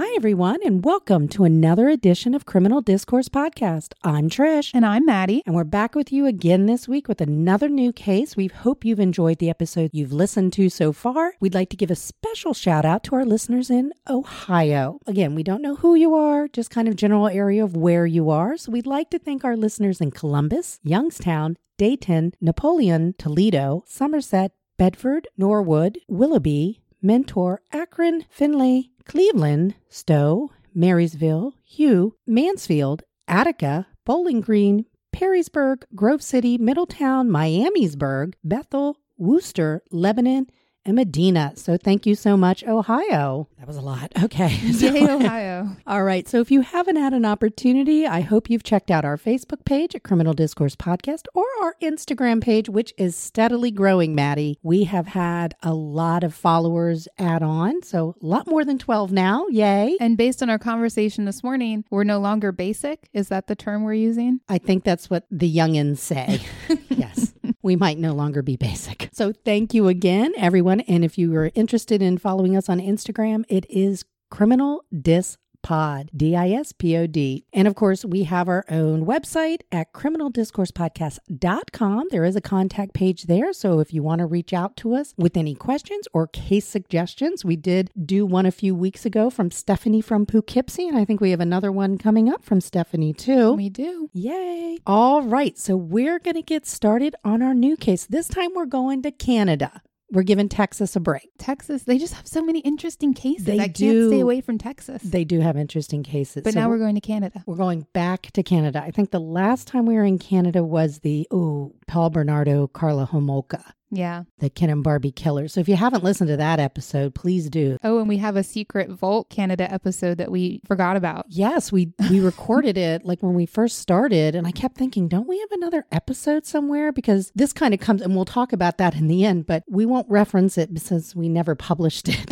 Hi, everyone, and welcome to another edition of Criminal Discourse Podcast. I'm Trish. And I'm Maddie. And we're back with you again this week with another new case. We hope you've enjoyed the episode you've listened to so far. We'd like to give a special shout out to our listeners in Ohio. Again, we don't know who you are, just kind of general area of where you are. So we'd like to thank our listeners in Columbus, Youngstown, Dayton, Napoleon, Toledo, Somerset, Bedford, Norwood, Willoughby, Mentor, Akron, Findlay, Cleveland, Stowe, Marysville, Hugh, Mansfield, Attica, Bowling Green, Perrysburg, Grove City, Middletown, Miamisburg, Bethel, Worcester, Lebanon, and Medina. So thank you so much, Ohio. That was a lot. Okay. Yay, Ohio. All right. So if you haven't had an opportunity, I hope you've checked out our Facebook page at Criminal Discourse Podcast or our Instagram page, which is steadily growing, Maddie. We have had a lot of followers add on, so a lot more than 12 now. Yay. And based on our conversation this morning, we're no longer basic. Is that the term we're using? I think that's what the youngins say. Yes. We might no longer be basic. So thank you again, everyone. And if you are interested in following us on Instagram, it is Criminal Dis Pod, D-I-S-P-O-D. And of course, we have our own website at criminaldiscoursepodcast.com. There is a contact page there. So if you want to reach out to us with any questions or case suggestions, we did do one a few weeks ago from Stephanie from Poughkeepsie. And I think we have another one coming up from Stephanie too. We do. Yay. All right. So we're going to get started on our new case. This time we're going to Canada. We're giving Texas a break. Texas, they just have so many interesting cases. I can't stay away from Texas. They do have interesting cases. But so now we're going to Canada. We're going back to Canada. I think the last time we were in Canada was the, Paul Bernardo, Carla Homolka. Yeah. The Ken and Barbie Killers. So if you haven't listened to that episode, please do. Oh, and we have a Secret Vault Canada episode that we forgot about. Yes, we recorded it like when we first started. And I kept thinking, don't we have another episode somewhere? Because this kind of comes, and we'll talk about that in the end, but we won't reference it since we never published it.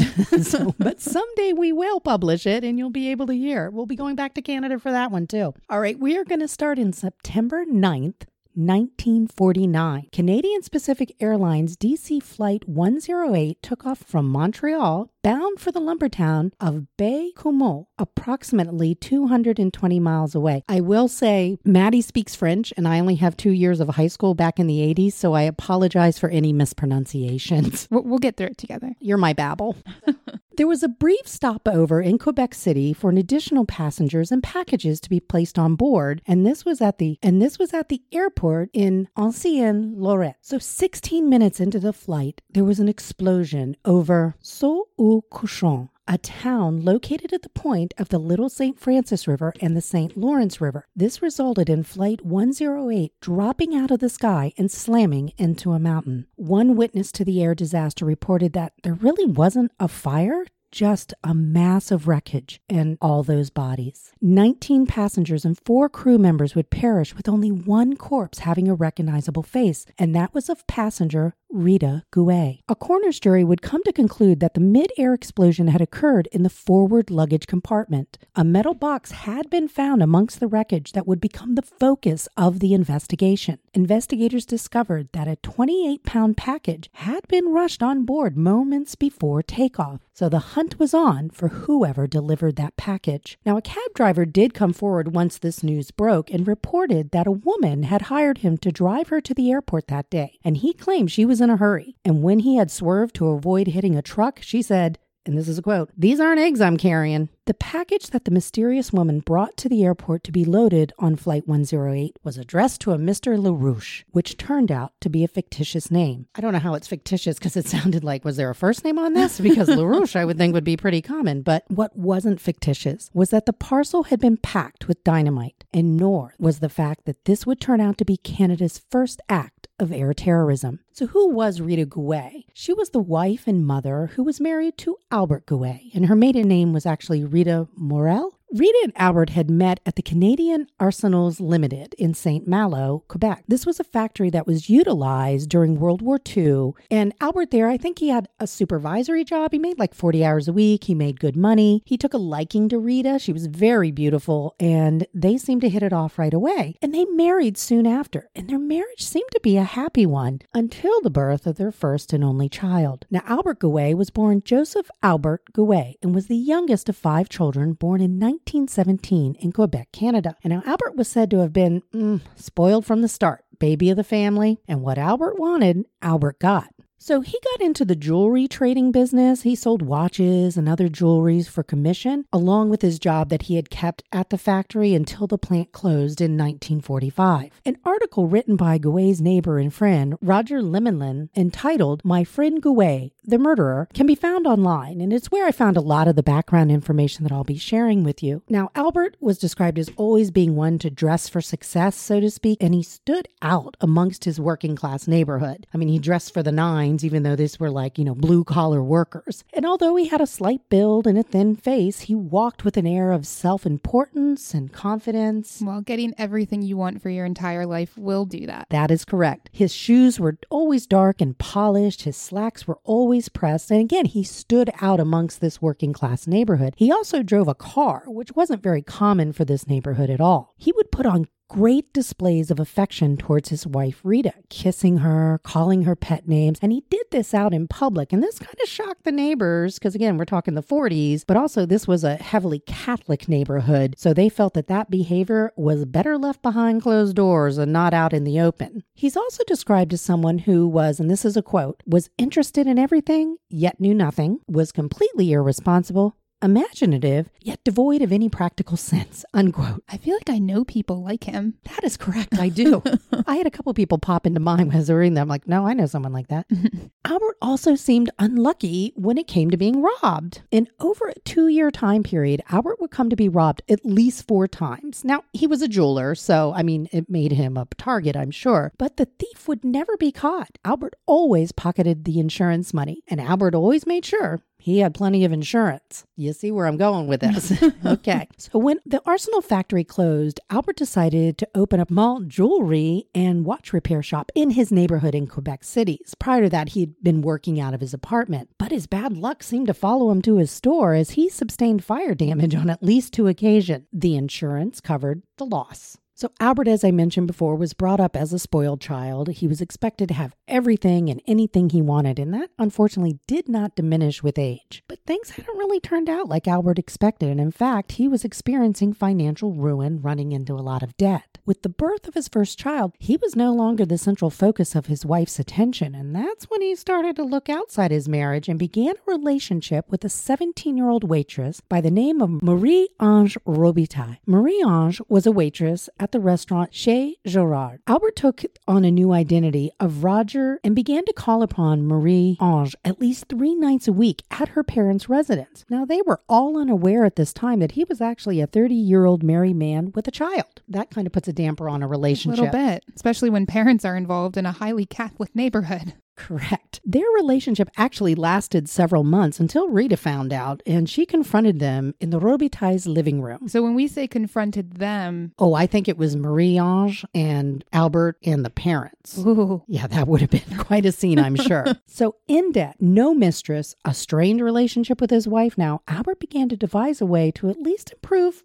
But someday we will publish it and you'll be able to hear. We'll be going back to Canada for that one too. All right, we are going to start in September 9th. 1949, Canadian Pacific Airlines DC Flight 108 took off from Montreal, bound for the lumber town of Baie-Comeau, approximately 220 miles away. I will say, Maddie speaks French, and I only have 2 years of high school back in the 80s, so I apologize for any mispronunciations. We'll get through it together. You're my babble. There was a brief stopover in Quebec City for an additional passengers and packages to be placed on board, and this was at the airport in Ancienne Lorette. So 16 minutes into the flight, there was an explosion over Sault Couchon, a town located at the point of the Little Saint Francis River and the St. Lawrence River. This resulted in Flight 108 dropping out of the sky and slamming into a mountain. One witness to the air disaster reported that there really wasn't a fire, just a mass of wreckage and all those bodies. 19 passengers and 4 crew members would perish, with only one corpse having a recognizable face, and that was of passenger Rita Gouet. A coroner's jury would come to conclude that the mid-air explosion had occurred in the forward luggage compartment. A metal box had been found amongst the wreckage that would become the focus of the investigation. Investigators discovered that a 28-pound package had been rushed on board moments before takeoff, so the hunt was on for whoever delivered that package. Now, a cab driver did come forward once this news broke and reported that a woman had hired him to drive her to the airport that day, and he claimed she was in a hurry, and when he had swerved to avoid hitting a truck, she said, and this is a quote, "These aren't eggs I'm carrying." The package that the mysterious woman brought to the airport to be loaded on Flight 108 was addressed to a Mr. LaRouche, which turned out to be a fictitious name. I don't know how it's fictitious because it sounded like, was there a first name on this? Because LaRouche, I would think, would be pretty common. But what wasn't fictitious was that the parcel had been packed with dynamite, and nor was the fact that this would turn out to be Canada's first act of air terrorism. So who was Rita Gouet? She was the wife and mother who was married to Albert Guay, and her maiden name was actually Rita Morel. Rita and Albert had met at the Canadian Arsenals Limited in St. Malo, Quebec. This was a factory that was utilized during World War II. And Albert there, I think he had a supervisory job. He made like 40 hours a week. He made good money. He took a liking to Rita. She was very beautiful. And they seemed to hit it off right away. And they married soon after. And their marriage seemed to be a happy one until the birth of their first and only child. Now, Albert Guay was born Joseph Albert Guay and was the youngest of five children born in 1917 in Quebec, Canada. And now Albert was said to have been spoiled from the start, baby of the family. And what Albert wanted, Albert got. So he got into the jewelry trading business. He sold watches and other jewelries for commission, along with his job that he had kept at the factory until the plant closed in 1945. An article written by Gouet's neighbor and friend, Roger Lemonlin, entitled My Friend Guay, the Murderer, can be found online, and it's where I found a lot of the background information that I'll be sharing with you. Now, Albert was described as always being one to dress for success, so to speak, and he stood out amongst his working class neighborhood. I mean, he dressed for the nines, even though these were like, blue-collar workers. And although he had a slight build and a thin face, he walked with an air of self-importance and confidence. Well, getting everything you want for your entire life will do that. That is correct. His shoes were always dark and polished. His slacks were always pressed. And again, he stood out amongst this working-class neighborhood. He also drove a car, which wasn't very common for this neighborhood at all. He would put on great displays of affection towards his wife, Rita, kissing her, calling her pet names. And he did this out in public. And this kind of shocked the neighbors because, again, we're talking the 40s, but also this was a heavily Catholic neighborhood. So they felt that that behavior was better left behind closed doors and not out in the open. He's also described as someone who was, and this is a quote, was interested in everything, yet knew nothing, was completely irresponsible, imaginative, yet devoid of any practical sense, unquote. I feel like I know people like him. That is correct. I do. I had a couple people pop into mind as I was reading them. I'm like, no, I know someone like that. Albert also seemed unlucky when it came to being robbed. In over a 2-year time period, Albert would come to be robbed at least 4 times. Now, he was a jeweler, so, it made him a target, I'm sure. But the thief would never be caught. Albert always pocketed the insurance money, and Albert always made sure he had plenty of insurance. You see where I'm going with this. Okay. So when the Arsenal factory closed, Albert decided to open a small jewelry and watch repair shop in his neighborhood in Quebec City. Prior to that, he'd been working out of his apartment. But his bad luck seemed to follow him to his store as he sustained fire damage on at least 2 occasions. The insurance covered the loss. So Albert, as I mentioned before, was brought up as a spoiled child. He was expected to have everything and anything he wanted, and that, unfortunately, did not diminish with age. But things hadn't really turned out like Albert expected, and in fact, he was experiencing financial ruin, running into a lot of debt. With the birth of his first child, he was no longer the central focus of his wife's attention, and that's when he started to look outside his marriage and began a relationship with a 17-year-old waitress by the name of Marie-Ange Robitaille. Marie-Ange was a waitress at the restaurant Chez Gerard. Albert took on a new identity of Roger and began to call upon Marie-Ange at least 3 nights a week at her parents' residence. Now, they were all unaware at this time that he was actually a 30-year-old married man with a child. That kind of puts a damper on a relationship. A little bit, especially when parents are involved in a highly Catholic neighborhood. Correct. Their relationship actually lasted several months until Rita found out, and she confronted them in the Robitaille's living room. So when we say confronted them... Oh, I think it was Marie-Ange and Albert and the parents. Ooh. Yeah, that would have been quite a scene, I'm sure. So in debt, no mistress, a strained relationship with his wife now, Albert began to devise a way to at least improve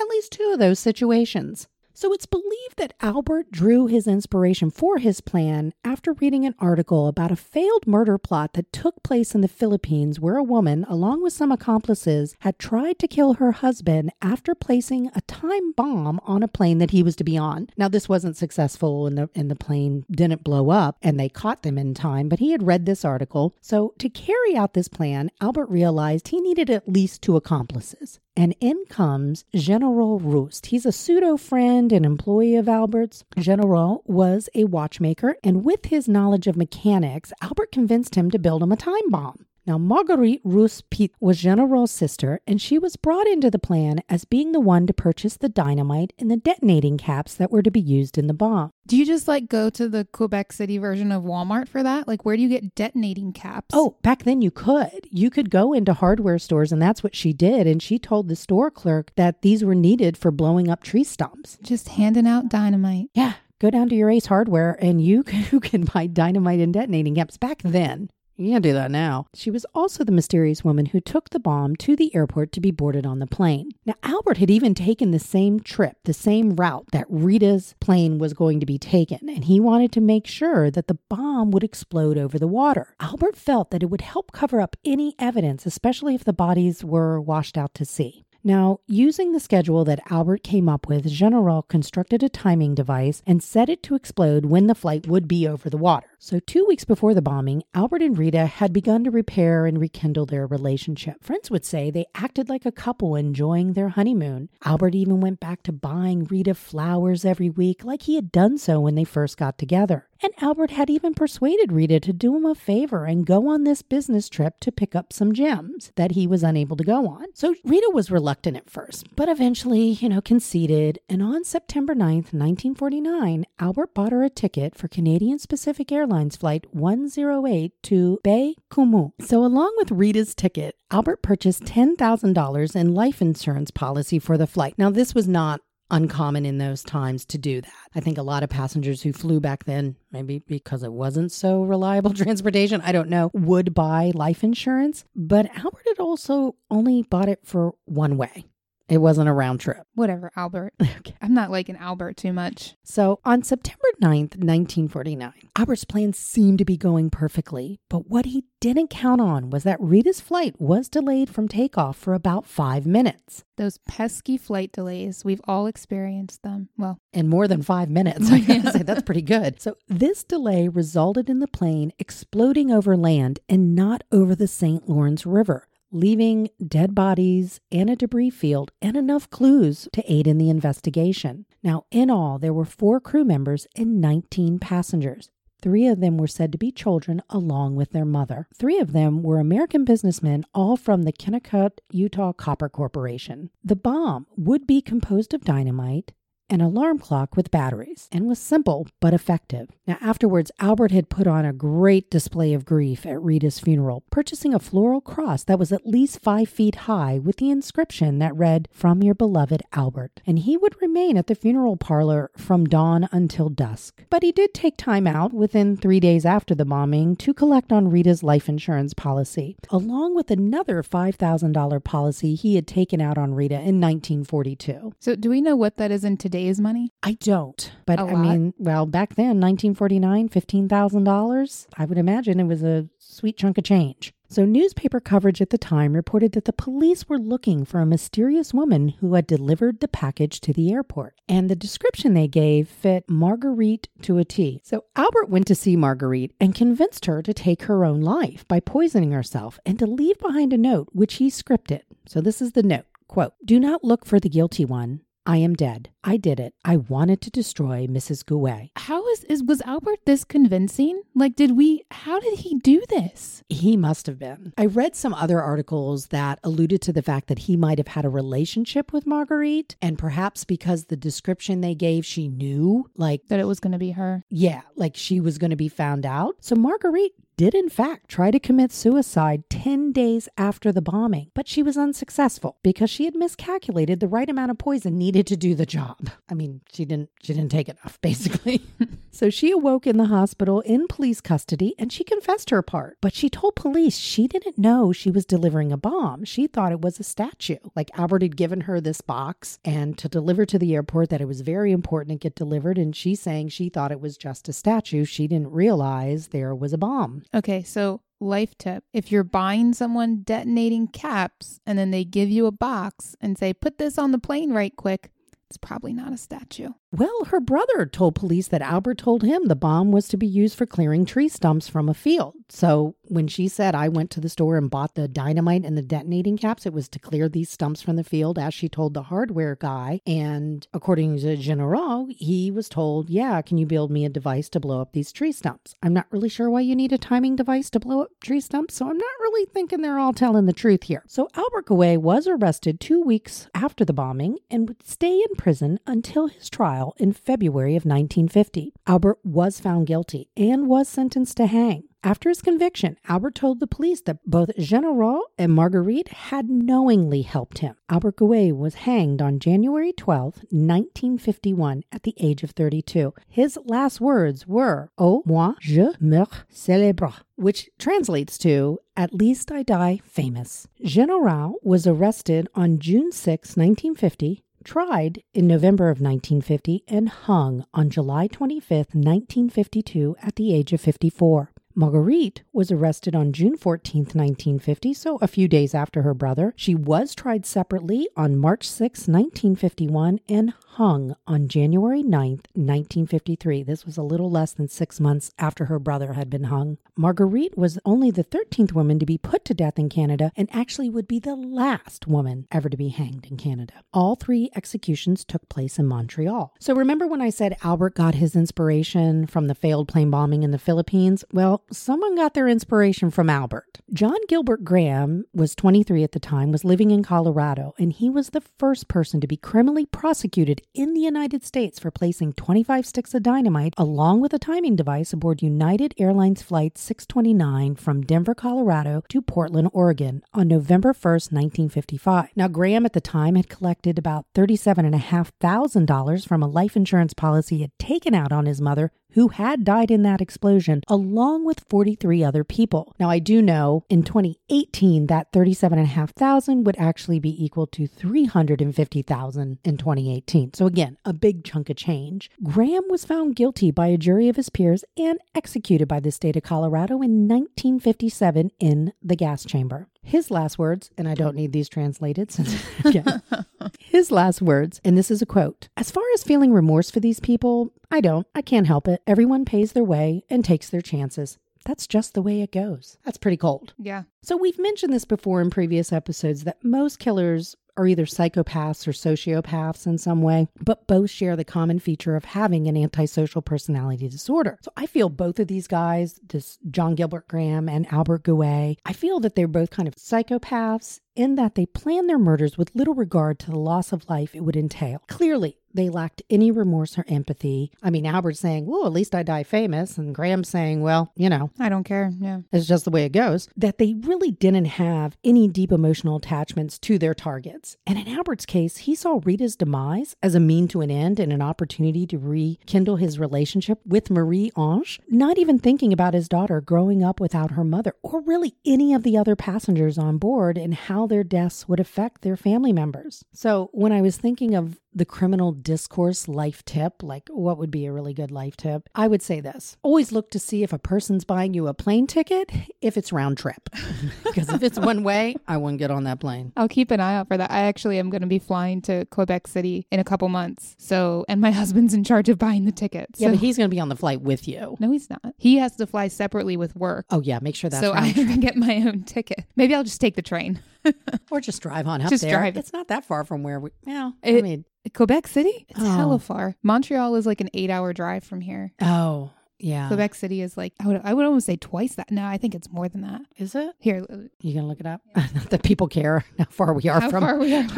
at least 2 of those situations. So it's believed that Albert drew his inspiration for his plan after reading an article about a failed murder plot that took place in the Philippines where a woman, along with some accomplices, had tried to kill her husband after placing a time bomb on a plane that he was to be on. Now, this wasn't successful and the plane didn't blow up and they caught them in time, but he had read this article. So to carry out this plan, Albert realized he needed at least 2 accomplices. And in comes Généreux Ruest. He's a pseudo-friend and employee of Albert's. Généreux was a watchmaker, and with his knowledge of mechanics, Albert convinced him to build him a time bomb. Now, Marguerite Ruspiet was Généreux's sister, and she was brought into the plan as being the one to purchase the dynamite and the detonating caps that were to be used in the bomb. Do you just, go to the Quebec City version of Walmart for that? Where do you get detonating caps? Oh, back then you could. You could go into hardware stores, and that's what she did. And she told the store clerk that these were needed for blowing up tree stumps. Just handing out dynamite. Yeah. Go down to your Ace Hardware, and you can buy dynamite and detonating caps back then. You can't do that now. She was also the mysterious woman who took the bomb to the airport to be boarded on the plane. Now, Albert had even taken the same trip, the same route that Rita's plane was going to be taken, and he wanted to make sure that the bomb would explode over the water. Albert felt that it would help cover up any evidence, especially if the bodies were washed out to sea. Now, using the schedule that Albert came up with, Généreux constructed a timing device and set it to explode when the flight would be over the water. So 2 weeks before the bombing, Albert and Rita had begun to repair and rekindle their relationship. Friends would say they acted like a couple enjoying their honeymoon. Albert even went back to buying Rita flowers every week like he had done so when they first got together. And Albert had even persuaded Rita to do him a favor and go on this business trip to pick up some gems that he was unable to go on. So Rita was reluctant at first, but eventually, conceded. And on September 9th, 1949, Albert bought her a ticket for Canadian Pacific Airlines Flight 108 to Baie-Comeau. So along with Rita's ticket, Albert purchased $10,000 in life insurance policy for the flight. Now, this was not uncommon in those times to do that. I think a lot of passengers who flew back then, maybe because it wasn't so reliable transportation, I don't know, would buy life insurance. But Albert had also only bought it for one way. It wasn't a round trip. Whatever, Albert. Okay. I'm not liking Albert too much. So on September 9th, 1949, Albert's plans seemed to be going perfectly. But what he didn't count on was that Rita's flight was delayed from takeoff for about 5 minutes. Those pesky flight delays, we've all experienced them. Well, and more than 5 minutes, I gotta say, that's pretty good. So this delay resulted in the plane exploding over land and not over the St. Lawrence River, leaving dead bodies and a debris field and enough clues to aid in the investigation. Now, in all, there were 4 crew members and 19 passengers. 3 of them were said to be children along with their mother. 3 of them were American businessmen, all from the Kennecott, Utah Copper Corporation. The bomb would be composed of dynamite, an alarm clock with batteries, and was simple but effective. Now, afterwards, Albert had put on a great display of grief at Rita's funeral, purchasing a floral cross that was at least 5 feet high with the inscription that read, "From your beloved Albert." And he would remain at the funeral parlor from dawn until dusk. But he did take time out within 3 days after the bombing to collect on Rita's life insurance policy, along with another $5,000 policy he had taken out on Rita in 1942. So do we know what that is in today's money? I don't. But back then, 1949, $15,000, I would imagine it was a sweet chunk of change. So newspaper coverage at the time reported that the police were looking for a mysterious woman who had delivered the package to the airport. And the description they gave fit Marguerite to a T. So Albert went to see Marguerite and convinced her to take her own life by poisoning herself and to leave behind a note, which he scripted. So this is the note, quote, "Do not look for the guilty one. I am dead. I did it. I wanted to destroy Mrs. Gouet." How was Albert this convincing? How did he do this? He must have been. I read some other articles that alluded to the fact that he might have had a relationship with Marguerite, and perhaps because the description they gave, she knew, that it was going to be her. Yeah, she was going to be found out. So Marguerite did in fact try to commit suicide 10 days after the bombing, but she was unsuccessful because she had miscalculated the right amount of poison needed to do the job. I mean, she didn't take enough, basically. So she awoke in the hospital in police custody, and she confessed her part, but she told police she didn't know she was delivering a bomb. She thought it was a statue. Albert had given her this box and to deliver to the airport, that it was very important to get delivered, and she's saying she thought it was just a statue. She didn't realize there was a bomb. Okay, so life tip. If you're buying someone detonating caps and then they give you a box and say, put this on the plane right quick, it's probably not a statue. Well, her brother told police that Albert told him the bomb was to be used for clearing tree stumps from a field. So when she said, I went to the store and bought the dynamite and the detonating caps, it was to clear these stumps from the field, as she told the hardware guy. And according to Généreux, he was told, yeah, can you build me a device to blow up these tree stumps? I'm not really sure why you need a timing device to blow up tree stumps, so I'm not really thinking they're all telling the truth here. So Albert Guay was arrested 2 weeks after the bombing and would stay in prison until his trial in February of 1950. Albert was found guilty and was sentenced to hang. After his conviction, Albert told the police that both Généreux and Marguerite had knowingly helped him. Albert Guay was hanged on January 12, 1951, at the age of 32. His last words were, "Oh, moi, je meurs célèbre," which translates to, at least I die famous. Généreux was arrested on June 6, 1950, tried in November of 1950, and hung on July 25, 1952, at the age of 54. Marguerite was arrested on June 14, 1950, so a few days after her brother. She was tried separately on March 6, 1951, and hung on January 9, 1953. This was a little less than 6 months after her brother had been hung. Marguerite was only the 13th woman to be put to death in Canada, and actually would be the last woman ever to be hanged in Canada. All three executions took place in Montreal. So remember when I said Albert got his inspiration from the failed plane bombing in the Philippines? Well, someone got their inspiration from Albert. John Gilbert Graham was 23 at the time, was living in Colorado, and he was the first person to be criminally prosecuted in the United States for placing 25 sticks of dynamite along with a timing device aboard United Airlines Flight 629 from Denver, Colorado to Portland, Oregon on November 1st, 1955. Now, Graham at the time had collected about $37,500 from a life insurance policy he had taken out on his mother, who had died in that explosion, along with 43 other people. Now, I do know in 2018 that $37,500 would actually be equal to $350,000 in 2018. So again, a big chunk of change. Graham was found guilty by a jury of his peers and executed by the state of Colorado in 1957 in the gas chamber. His last words, and I don't need these translated since, his last words, and this is a quote, "As far as feeling remorse for these people, I can't help it. Everyone pays their way and takes their chances. That's just the way it goes." That's pretty cold. Yeah. So we've mentioned this before in previous episodes that most killers are either psychopaths or sociopaths in some way, but both share the common feature of having an antisocial personality disorder. So I feel both of these guys, this John Gilbert Graham and Albert Guay, I feel that they're both kind of psychopaths in that they plan their murders with little regard to the loss of life it would entail. Clearly, they lacked any remorse or empathy. I mean, Albert's saying, well, at least I die famous. And Graham's saying, well, I don't care. Yeah. It's just the way it goes. That they really didn't have any deep emotional attachments to their targets. And in Albert's case, he saw Rita's demise as a mean to an end and an opportunity to rekindle his relationship with Marie-Ange, not even thinking about his daughter growing up without her mother or really any of the other passengers on board and how their deaths would affect their family members. So when I was thinking of the criminal discourse life tip, like what would be a really good life tip, I would say this. Always look to see if a person's buying you a plane ticket, if it's round trip. Because if it's one way, I wouldn't get on that plane. I'll keep an eye out for that. I actually am going to be flying to Quebec City in a couple months. So, and my husband's in charge of buying the tickets. So. Yeah, but he's going to be on the flight with you. No, he's not. He has to fly separately with work. Oh yeah, make sure that's so I can get my own ticket. Maybe I'll just take the train. Or just drive on up just there. Drive. It's not that far from where we... No, I mean... Quebec City? It's hella far. Montreal is like an 8-hour drive from here. Oh, yeah. Quebec City is like, I would almost say twice that. No, I think it's more than that. Is it? Here. You gonna look it up? Yeah. Not that people care how far we are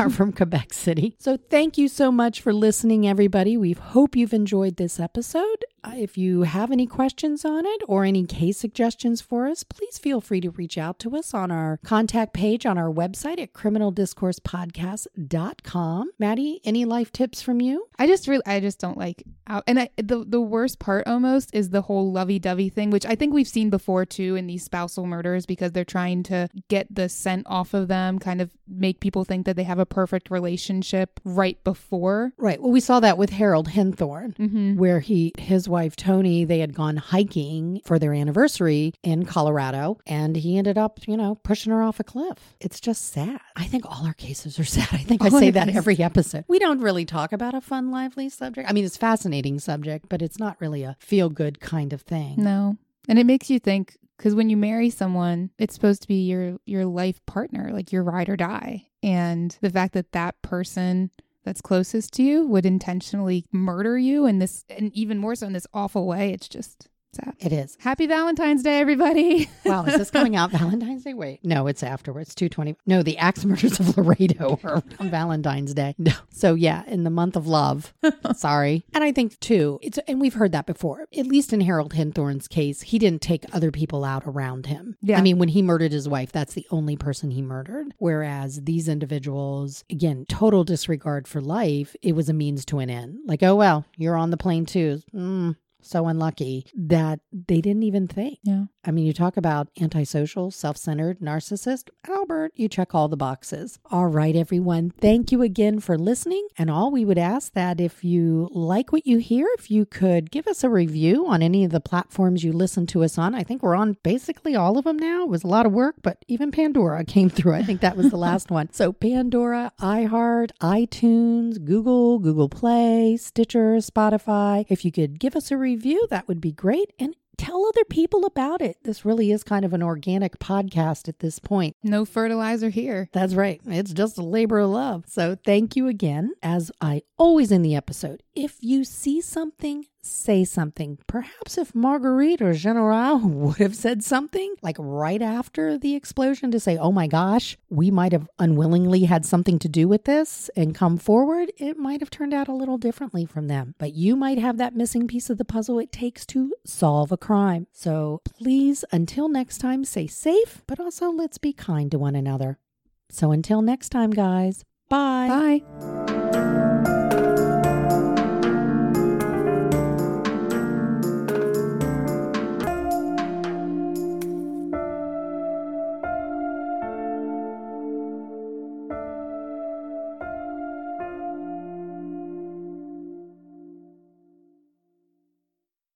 from Quebec City. So thank you so much for listening, everybody. We hope you've enjoyed this episode. If you have any questions on it or any case suggestions for us, please feel free to reach out to us on our contact page on our website at criminaldiscoursepodcast.com. Maddie, any life tips from you? I just don't like, and the worst part almost is the whole lovey-dovey thing, which I think we've seen before too in these spousal murders, because they're trying to get the scent off of them, kind of make people think that they have a perfect relationship right before. Right. Well, we saw that with Harold Henthorn, mm-hmm. where his wife, Tony, they had gone hiking for their anniversary in Colorado, and he ended up, pushing her off a cliff. It's just sad. I think all our cases are sad. I think I say that every episode. We don't really talk about a fun, lively subject. I mean, it's a fascinating subject, but it's not really a feel-good kind of thing. No. And it makes you think, because when you marry someone, it's supposed to be your life partner, like your ride or die. And the fact that that person that's closest to you would intentionally murder you and even more so in this awful way, it's just sad. It is. Happy Valentine's Day, everybody. Wow, is this coming out Valentine's Day? Wait, no, it's afterwards, 2:20. No, the axe murders of Laredo are on Valentine's Day. No. So yeah, in the month of love. Sorry. And I think too, and we've heard that before, at least in Harold Henthorn's case, he didn't take other people out around him. Yeah. I mean, when he murdered his wife, that's the only person he murdered. Whereas these individuals, again, total disregard for life, it was a means to an end. Like, oh, well, you're on the plane too. So unlucky that they didn't even think. Yeah. I mean, you talk about antisocial, self-centered, narcissist. Albert, you check all the boxes. All right, everyone. Thank you again for listening. And all we would ask that if you like what you hear, if you could give us a review on any of the platforms you listen to us on. I think we're on basically all of them now. It was a lot of work, but even Pandora came through. I think that was the last one. So Pandora, iHeart, iTunes, Google Play, Stitcher, Spotify. If you could give us a review, that would be great. And tell other people about it. This really is kind of an organic podcast at this point. No fertilizer here. That's right. It's just a labor of love. So thank you again. As I always in the episode, if you see something, say something. Perhaps if Marguerite or General would have said something like right after the explosion to say, oh my gosh, we might have unwillingly had something to do with this and come forward, it might have turned out a little differently from them. But you might have that missing piece of the puzzle it takes to solve a crime. So please, until next time, stay safe, but also let's be kind to one another. So until next time, guys, bye. Bye.